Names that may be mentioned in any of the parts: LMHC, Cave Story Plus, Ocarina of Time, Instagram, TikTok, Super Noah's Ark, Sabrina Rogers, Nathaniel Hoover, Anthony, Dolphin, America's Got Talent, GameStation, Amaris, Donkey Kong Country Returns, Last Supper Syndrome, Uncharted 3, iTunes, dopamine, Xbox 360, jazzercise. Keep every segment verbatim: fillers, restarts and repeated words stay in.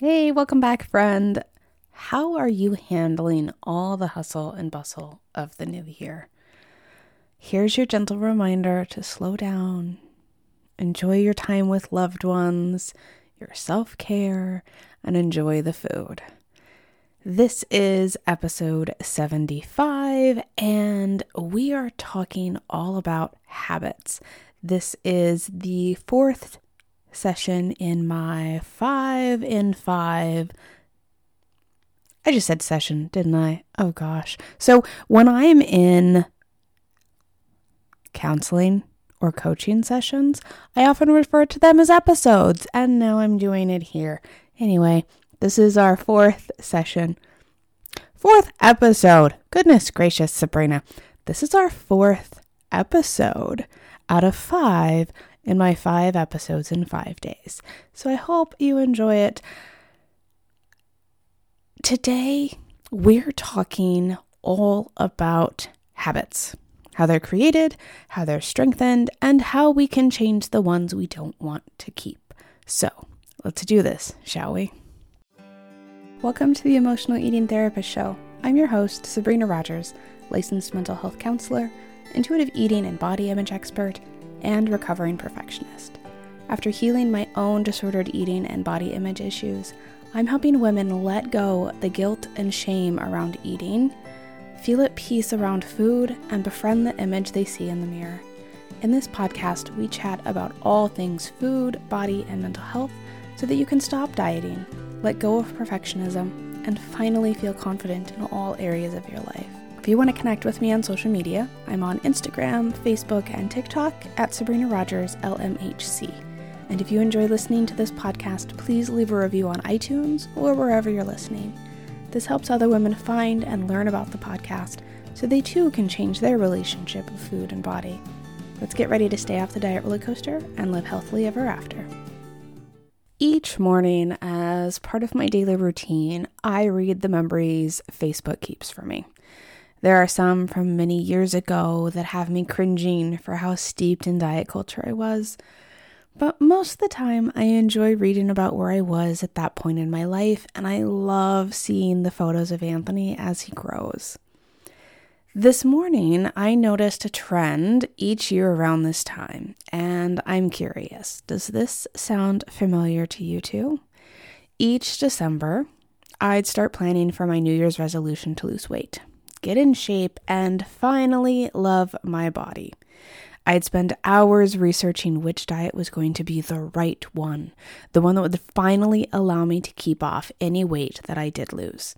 Hey, welcome back, friend. How are you handling all the hustle and bustle of the new year? Here's your gentle reminder to slow down, enjoy your time with loved ones, your self-care, and enjoy the food. This is episode seventy-five, and we are talking all about habits. This is the fourth session in my five in five. I just said session, didn't I? Oh gosh. So when I'm in counseling or coaching sessions, I often refer to them as episodes, and now I'm doing it here. Anyway, this is our fourth session. Fourth episode. Goodness gracious, Sabrina. This is our fourth episode out of five in my five episodes in five days. So I hope you enjoy it. Today, we're talking all about habits, how they're created, how they're strengthened, and how we can change the ones we don't want to keep. So let's do this, shall we? Welcome to the Emotional Eating Therapist Show. I'm your host, Sabrina Rogers, licensed mental health counselor, intuitive eating and body image expert, and recovering perfectionist. After healing my own disordered eating and body image issues, I'm helping women let go the guilt and shame around eating, feel at peace around food, and befriend the image they see in the mirror. In this podcast, we chat about all things food, body, and mental health so that you can stop dieting, let go of perfectionism, and finally feel confident in all areas of your life. If you want to connect with me on social media, I'm on Instagram, Facebook, and TikTok at Sabrina Rogers L M H C. And if you enjoy listening to this podcast, please leave a review on iTunes or wherever you're listening. This helps other women find and learn about the podcast so they too can change their relationship with food and body. Let's get ready to stay off the diet roller coaster and live healthily ever after. Each morning, as part of my daily routine, I read the memories Facebook keeps for me. There are some from many years ago that have me cringing for how steeped in diet culture I was, but most of the time I enjoy reading about where I was at that point in my life, and I love seeing the photos of Anthony as he grows. This morning I noticed a trend each year around this time, and I'm curious, does this sound familiar to you too? Each December, I'd start planning for my New Year's resolution to lose weight, get in shape, and finally love my body. I'd spend hours researching which diet was going to be the right one, the one that would finally allow me to keep off any weight that I did lose.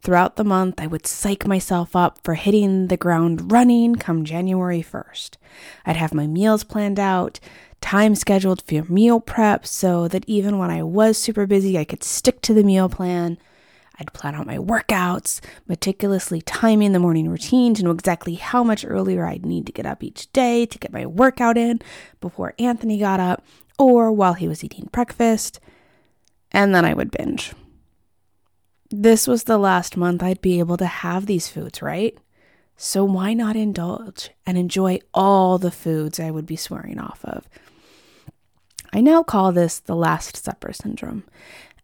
Throughout the month, I would psych myself up for hitting the ground running come January first. I'd have my meals planned out, time scheduled for meal prep so that even when I was super busy, I could stick to the meal plan. I'd plan out my workouts, meticulously timing the morning routine to know exactly how much earlier I'd need to get up each day to get my workout in before Anthony got up or while he was eating breakfast, and then I would binge. This was the last month I'd be able to have these foods, right? So why not indulge and enjoy all the foods I would be swearing off of? I now call this the Last Supper Syndrome.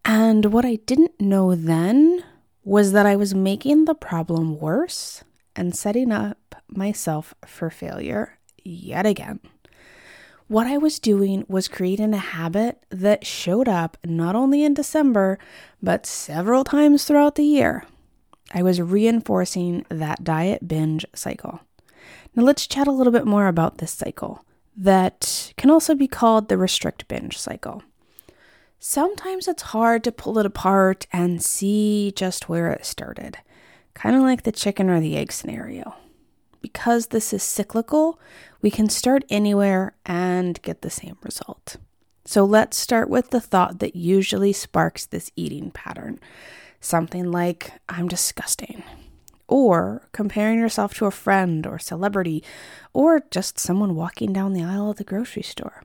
And what I didn't know then was that I was making the problem worse and setting up myself for failure yet again. What I was doing was creating a habit that showed up not only in December, but several times throughout the year. I was reinforcing that diet binge cycle. Now let's chat a little bit more about this cycle that can also be called the restrict binge cycle. Sometimes it's hard to pull it apart and see just where it started, kind of like the chicken or the egg scenario. Because this is cyclical, we can start anywhere and get the same result. So let's start with the thought that usually sparks this eating pattern. Something like, I'm disgusting. Or comparing yourself to a friend or celebrity, or just someone walking down the aisle at the grocery store.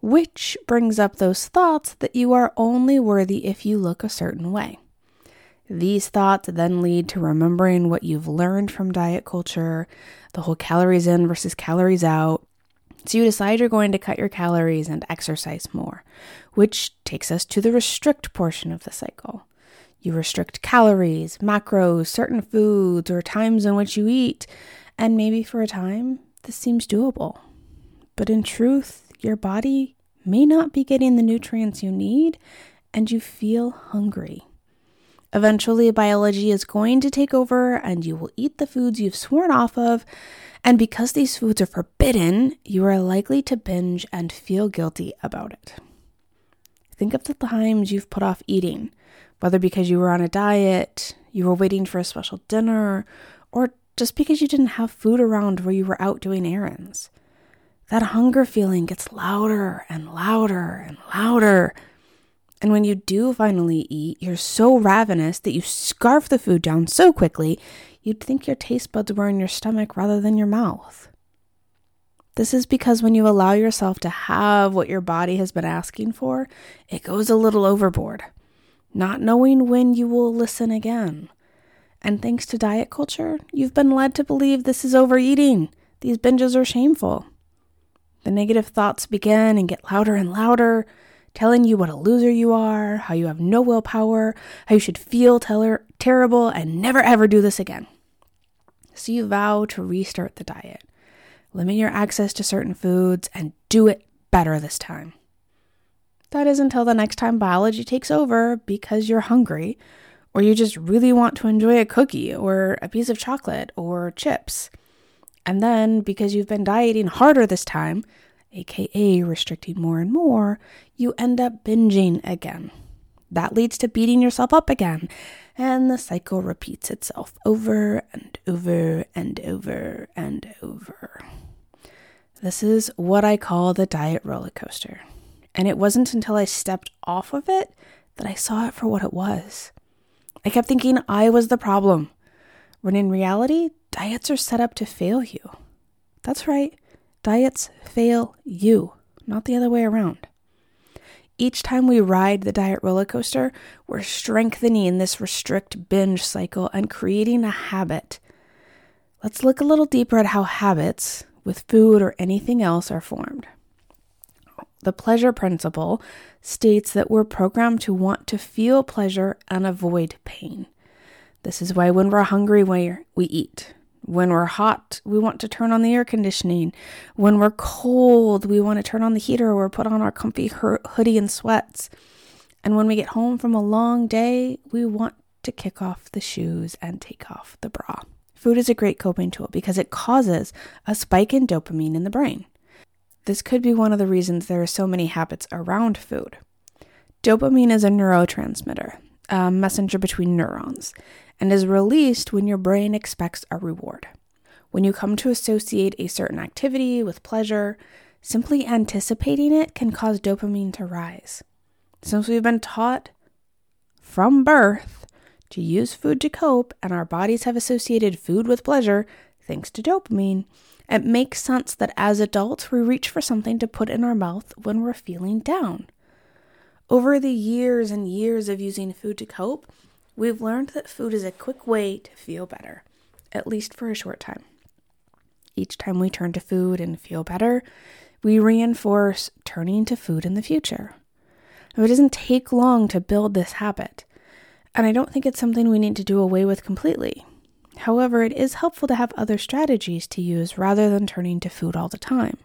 Which brings up those thoughts that you are only worthy if you look a certain way. These thoughts then lead to remembering what you've learned from diet culture, the whole calories in versus calories out, So you decide you're going to cut your calories and exercise more, which takes us to the restrict portion of the cycle. You restrict calories, macros, certain foods, or times in which you eat, and maybe for a time, this seems doable. But in truth, your body may not be getting the nutrients you need, and you feel hungry. Eventually, biology is going to take over, and you will eat the foods you've sworn off of, and because these foods are forbidden, you are likely to binge and feel guilty about it. Think of the times you've put off eating, whether because you were on a diet, you were waiting for a special dinner, or just because you didn't have food around where you were out doing errands. That hunger feeling gets louder and louder and louder. And when you do finally eat, you're so ravenous that you scarf the food down so quickly, you'd think your taste buds were in your stomach rather than your mouth. This is because when you allow yourself to have what your body has been asking for, it goes a little overboard, not knowing when you will listen again. And thanks to diet culture, you've been led to believe this is overeating. These binges are shameful. The negative thoughts begin and get louder and louder, telling you what a loser you are, how you have no willpower, how you should feel ter- terrible and never ever do this again. So you vow to restart the diet, limit your access to certain foods, and do it better this time. That is until the next time biology takes over because you're hungry, or you just really want to enjoy a cookie or a piece of chocolate or chips. And then because you've been dieting harder this time, aka restricting more and more, you end up binging again. That leads to beating yourself up again, and the cycle repeats itself over and over and over and over. This is what I call the diet roller coaster, and it wasn't until I stepped off of it that I saw it for what it was. I kept thinking I was the problem, when in reality, diets are set up to fail you. That's right. Diets fail you, not the other way around. Each time we ride the diet roller coaster, we're strengthening this restrict binge cycle and creating a habit. Let's look a little deeper at how habits with food or anything else are formed. The pleasure principle states that we're programmed to want to feel pleasure and avoid pain. This is why when we're hungry, we eat. When we're hot, we want to turn on the air conditioning. When we're cold, we want to turn on the heater or put on our comfy hoodie and sweats. And when we get home from a long day, we want to kick off the shoes and take off the bra. Food is a great coping tool because it causes a spike in dopamine in the brain. This could be one of the reasons there are so many habits around food. Dopamine is a neurotransmitter, a messenger between neurons, and is released when your brain expects a reward. When you come to associate a certain activity with pleasure, simply anticipating it can cause dopamine to rise. Since we've been taught from birth to use food to cope, and our bodies have associated food with pleasure, thanks to dopamine, it makes sense that as adults we reach for something to put in our mouth when we're feeling down. Over the years and years of using food to cope, we've learned that food is a quick way to feel better, at least for a short time. Each time we turn to food and feel better, we reinforce turning to food in the future. Now, it doesn't take long to build this habit, and I don't think it's something we need to do away with completely. However, it is helpful to have other strategies to use rather than turning to food all the time.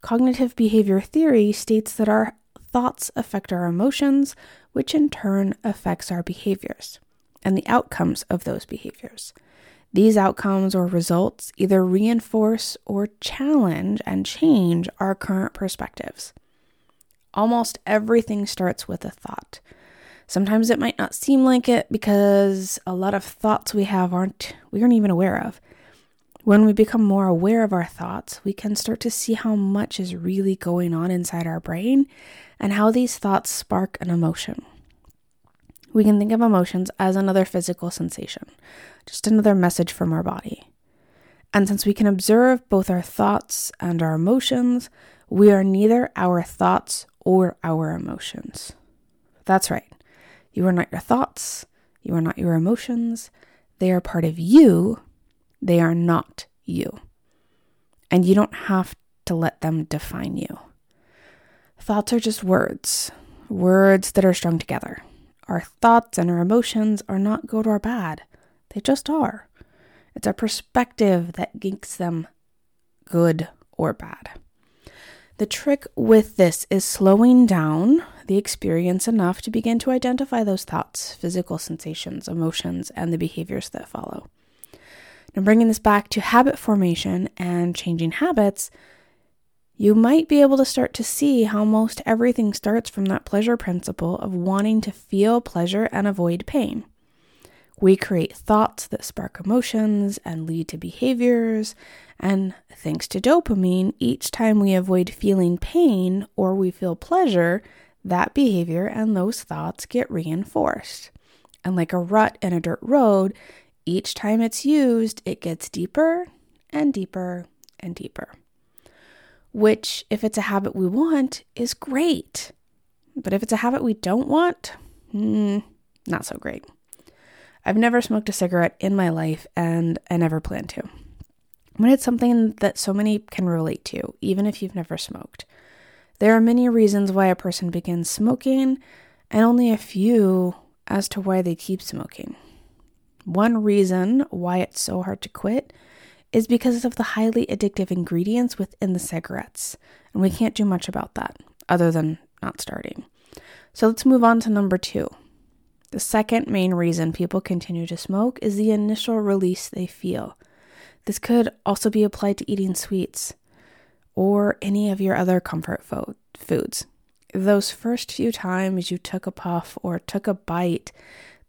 Cognitive behavior theory states that our thoughts affect our emotions, which in turn affects our behaviors and the outcomes of those behaviors. These outcomes or results either reinforce or challenge and change our current perspectives. Almost everything starts with a thought. Sometimes it might not seem like it because a lot of thoughts we have aren't, we aren't even aware of. When we become more aware of our thoughts, we can start to see how much is really going on inside our brain and how these thoughts spark an emotion. We can think of emotions as another physical sensation, just another message from our body. And since we can observe both our thoughts and our emotions, we are neither our thoughts or our emotions. That's right. You are not your thoughts. You are not your emotions. They are part of you. They are not you. And you don't have to let them define you. Thoughts are just words, words that are strung together. Our thoughts and our emotions are not good or bad. They just are. It's our perspective that makes them good or bad. The trick with this is slowing down the experience enough to begin to identify those thoughts, physical sensations, emotions, and the behaviors that follow. Now, bringing this back to habit formation and changing habits, you might be able to start to see how most everything starts from that pleasure principle of wanting to feel pleasure and avoid pain. We create thoughts that spark emotions and lead to behaviors, and thanks to dopamine, each time we avoid feeling pain or we feel pleasure, that behavior and those thoughts get reinforced. And like a rut in a dirt road, each time it's used, it gets deeper and deeper and deeper. Which, if it's a habit we want, is great. But if it's a habit we don't want, mm, not so great. I've never smoked a cigarette in my life, and I never plan to. But it's something that so many can relate to, even if you've never smoked. There are many reasons why a person begins smoking, and only a few as to why they keep smoking. One reason why it's so hard to quit is because of the highly addictive ingredients within the cigarettes, and we can't do much about that other than not starting. So let's move on to number two. The second main reason people continue to smoke is the initial release they feel. This could also be applied to eating sweets or any of your other comfort fo- foods. Those first few times you took a puff or took a bite,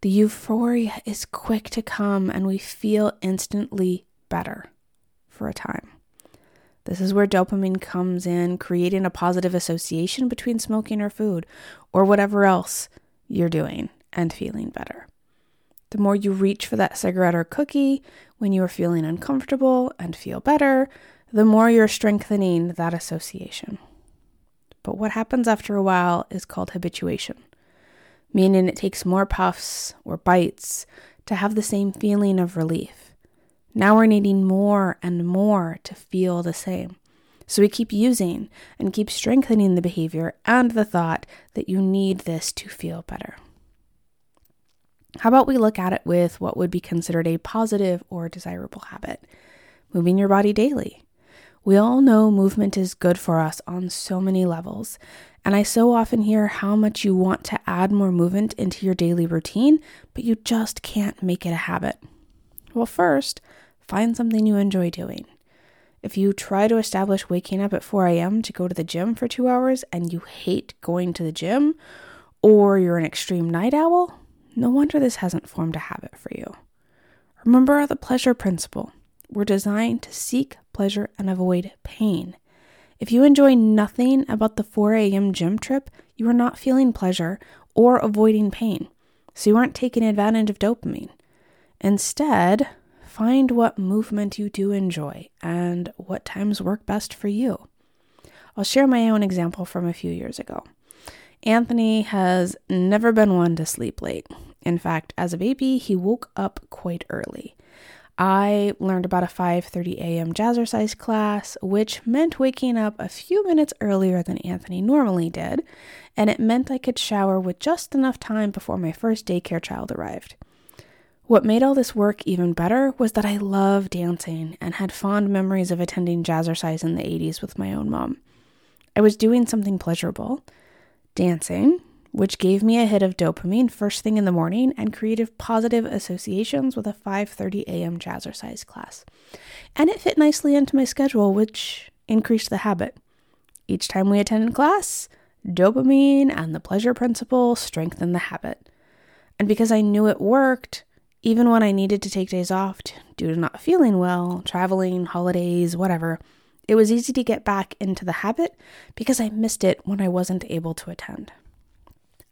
the euphoria is quick to come and we feel instantly better for a time. This is where dopamine comes in, creating a positive association between smoking or food or whatever else you're doing and feeling better. The more you reach for that cigarette or cookie when you are feeling uncomfortable and feel better, the more you're strengthening that association. But what happens after a while is called habituation, meaning it takes more puffs or bites to have the same feeling of relief. Now we're needing more and more to feel the same. So we keep using and keep strengthening the behavior and the thought that you need this to feel better. How about we look at it with what would be considered a positive or desirable habit? Moving your body daily. We all know movement is good for us on so many levels, and I so often hear how much you want to add more movement into your daily routine, but you just can't make it a habit. Well, first, find something you enjoy doing. If you try to establish waking up at four a.m. to go to the gym for two hours and you hate going to the gym, or you're an extreme night owl, no wonder this hasn't formed a habit for you. Remember the pleasure principle. We're designed to seek pleasure and avoid pain. If you enjoy nothing about the four a.m. gym trip, you are not feeling pleasure or avoiding pain, so you aren't taking advantage of dopamine. Instead, find what movement you do enjoy and what times work best for you. I'll share my own example from a few years ago. Anthony has never been one to sleep late. In fact, as a baby, he woke up quite early. I learned about a five thirty a.m. jazzercise class, which meant waking up a few minutes earlier than Anthony normally did, and it meant I could shower with just enough time before my first daycare child arrived. What made all this work even better was that I love dancing and had fond memories of attending jazzercise in the eighties with my own mom. I was doing something pleasurable, dancing, which gave me a hit of dopamine first thing in the morning and created positive associations with a five thirty a.m. jazzercise class. And it fit nicely into my schedule, which increased the habit. Each time we attended class, dopamine and the pleasure principle strengthened the habit. And because I knew it worked, even when I needed to take days off due to not feeling well, traveling, holidays, whatever, it was easy to get back into the habit because I missed it when I wasn't able to attend.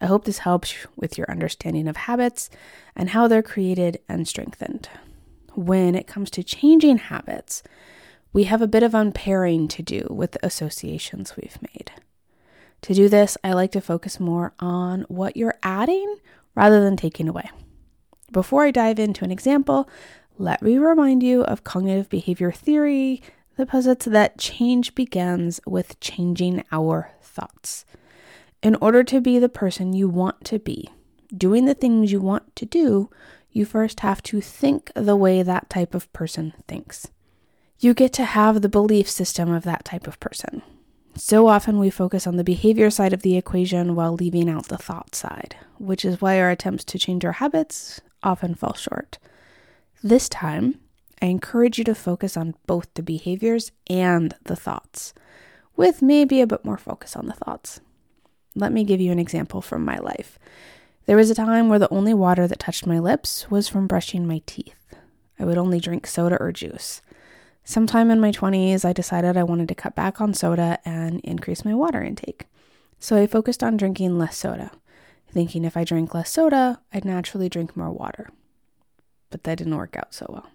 I hope this helps with your understanding of habits and how they're created and strengthened. When it comes to changing habits, we have a bit of unpairing to do with the associations we've made. To do this, I like to focus more on what you're adding rather than taking away. Before I dive into an example, let me remind you of cognitive behavior theory The posits that change begins with changing our thoughts. In order to be the person you want to be, doing the things you want to do, you first have to think the way that type of person thinks. You get to have the belief system of that type of person. So often we focus on the behavior side of the equation while leaving out the thought side, which is why our attempts to change our habits often fall short. This time, I encourage you to focus on both the behaviors and the thoughts, with maybe a bit more focus on the thoughts. Let me give you an example from my life. There was a time where the only water that touched my lips was from brushing my teeth. I would only drink soda or juice. Sometime in my twenties, I decided I wanted to cut back on soda and increase my water intake. So I focused on drinking less soda, thinking if I drank less soda, I'd naturally drink more water. But that didn't work out so well.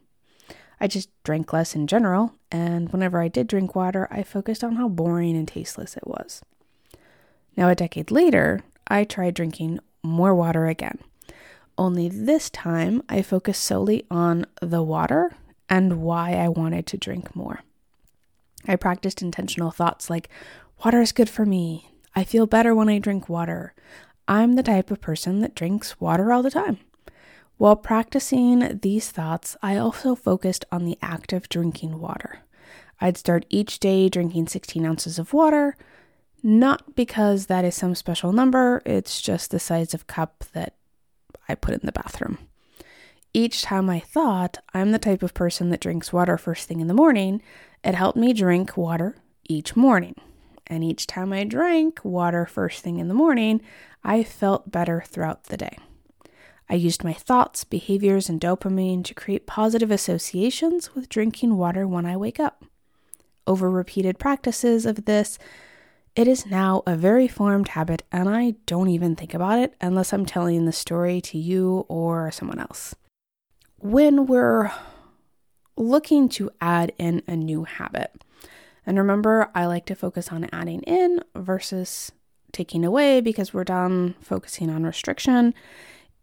I just drank less in general, and whenever I did drink water, I focused on how boring and tasteless it was. Now, a decade later, I tried drinking more water again. Only this time, I focused solely on the water and why I wanted to drink more. I practiced intentional thoughts like, water is good for me. I feel better when I drink water. I'm the type of person that drinks water all the time. While practicing these thoughts, I also focused on the act of drinking water. I'd start each day drinking sixteen ounces of water, not because that is some special number, it's just the size of cup that I put in the bathroom. Each time I thought, I'm the type of person that drinks water first thing in the morning, it helped me drink water each morning. And each time I drank water first thing in the morning, I felt better throughout the day. I used my thoughts, behaviors, and dopamine to create positive associations with drinking water when I wake up. Over repeated practices of this, it is now a very formed habit, and I don't even think about it unless I'm telling the story to you or someone else. When we're looking to add in a new habit, and remember, I like to focus on adding in versus taking away because we're done focusing on restriction.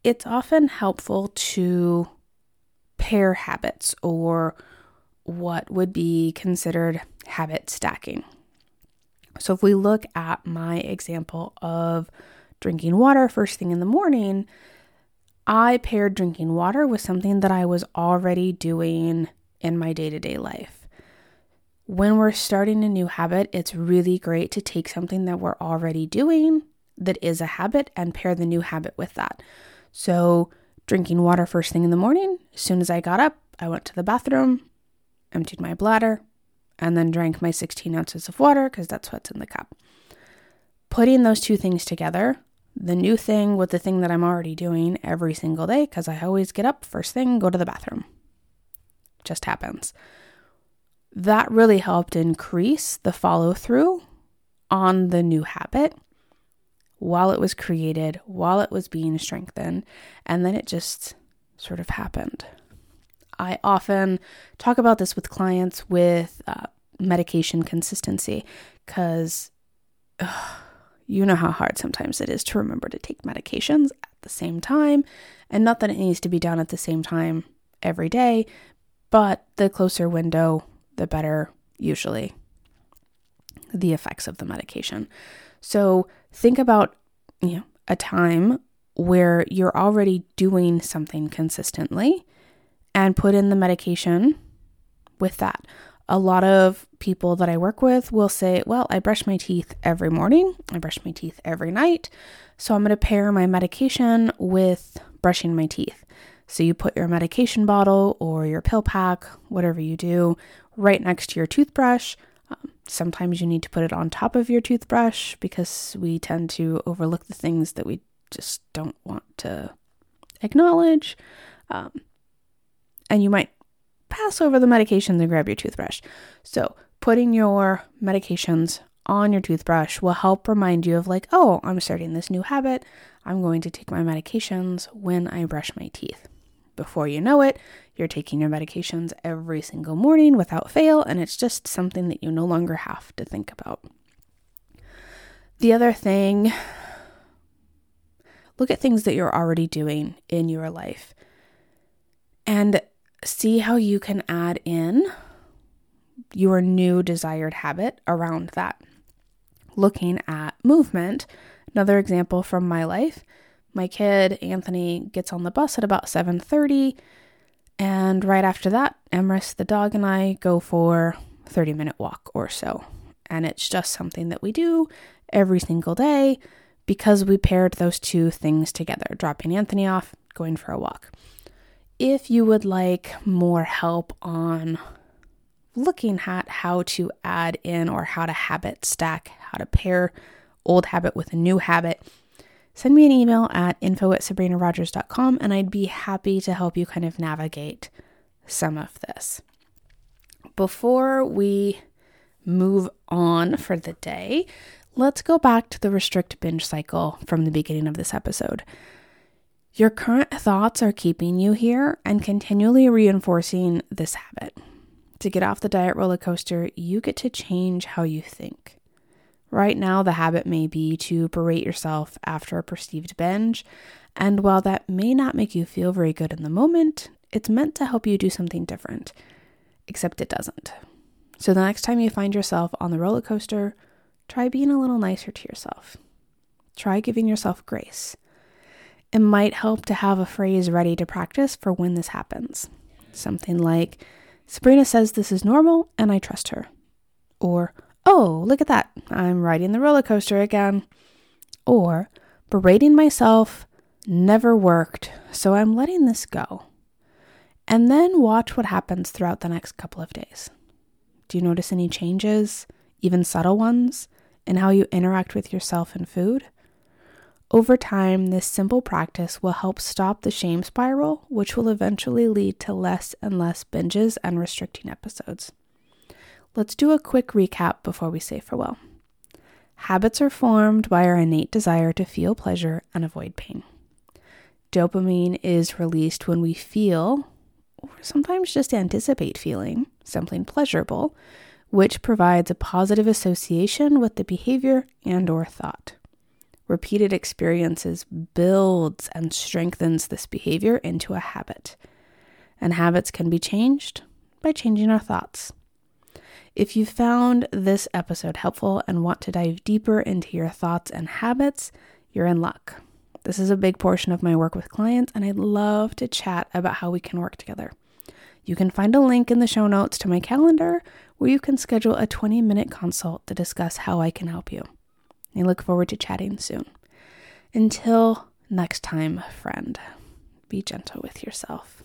It's often helpful to pair habits, or what would be considered habit stacking. So if we look at my example of drinking water first thing in the morning, I paired drinking water with something that I was already doing in my day-to-day life. When we're starting a new habit, it's really great to take something that we're already doing that is a habit and pair the new habit with that. So drinking water first thing in the morning, as soon as I got up, I went to the bathroom, emptied my bladder, and then drank my sixteen ounces of water because that's what's in the cup. Putting those two things together, the new thing with the thing that I'm already doing every single day, because I always get up first thing, go to the bathroom. Just happens. That really helped increase the follow through on the new habit while it was created, while it was being strengthened, and then it just sort of happened. I often talk about this with clients with uh, medication consistency, because you know how hard sometimes it is to remember to take medications at the same time, and not that it needs to be done at the same time every day, but the closer window, the better usually the effects of the medication. So think about, you know, a time where you're already doing something consistently and put in the medication with that. A lot of people that I work with will say, well, I brush my teeth every morning. I brush my teeth every night. So I'm going to pair my medication with brushing my teeth. So you put your medication bottle or your pill pack, whatever you do, right next to your toothbrush. Sometimes you need to put it on top of your toothbrush because we tend to overlook the things that we just don't want to acknowledge. Um, and you might pass over the medications and grab your toothbrush. So putting your medications on your toothbrush will help remind you of like, oh, I'm starting this new habit. I'm going to take my medications when I brush my teeth. Before you know it, you're taking your medications every single morning without fail, and it's just something that you no longer have to think about. The other thing, look at things that you're already doing in your life and see how you can add in your new desired habit around that. Looking at movement, another example from my life, my kid Anthony gets on the bus at about seven thirty, and right after that, Amaris, the dog, and I go for a thirty minute walk or so. And it's just something that we do every single day because we paired those two things together, dropping Anthony off, going for a walk. If you would like more help on looking at how to add in or how to habit stack, how to pair old habit with a new habit, send me an email at info at sabrina rogers dot com and I'd be happy to help you kind of navigate some of this. Before we move on for the day, let's go back to the restrict binge cycle from the beginning of this episode. Your current thoughts are keeping you here and continually reinforcing this habit. To get off the diet roller coaster, you get to change how you think. Right now, the habit may be to berate yourself after a perceived binge, and while that may not make you feel very good in the moment, it's meant to help you do something different, except it doesn't. So the next time you find yourself on the roller coaster, try being a little nicer to yourself. Try giving yourself grace. It might help to have a phrase ready to practice for when this happens. Something like, Sabrina says this is normal and I trust her. Or, oh, look at that, I'm riding the roller coaster again. Or, berating myself never worked, so I'm letting this go. And then watch what happens throughout the next couple of days. Do you notice any changes, even subtle ones, in how you interact with yourself and food? Over time, this simple practice will help stop the shame spiral, which will eventually lead to less and less binges and restricting episodes. Let's do a quick recap before we say farewell. Habits are formed by our innate desire to feel pleasure and avoid pain. Dopamine is released when we feel, or sometimes just anticipate feeling, something pleasurable, which provides a positive association with the behavior and or thought. Repeated experiences builds and strengthens this behavior into a habit. And habits can be changed by changing our thoughts. If you found this episode helpful and want to dive deeper into your thoughts and habits, you're in luck. This is a big portion of my work with clients, and I'd love to chat about how we can work together. You can find a link in the show notes to my calendar where you can schedule a twenty minute consult to discuss how I can help you. I look forward to chatting soon. Until next time, friend, be gentle with yourself.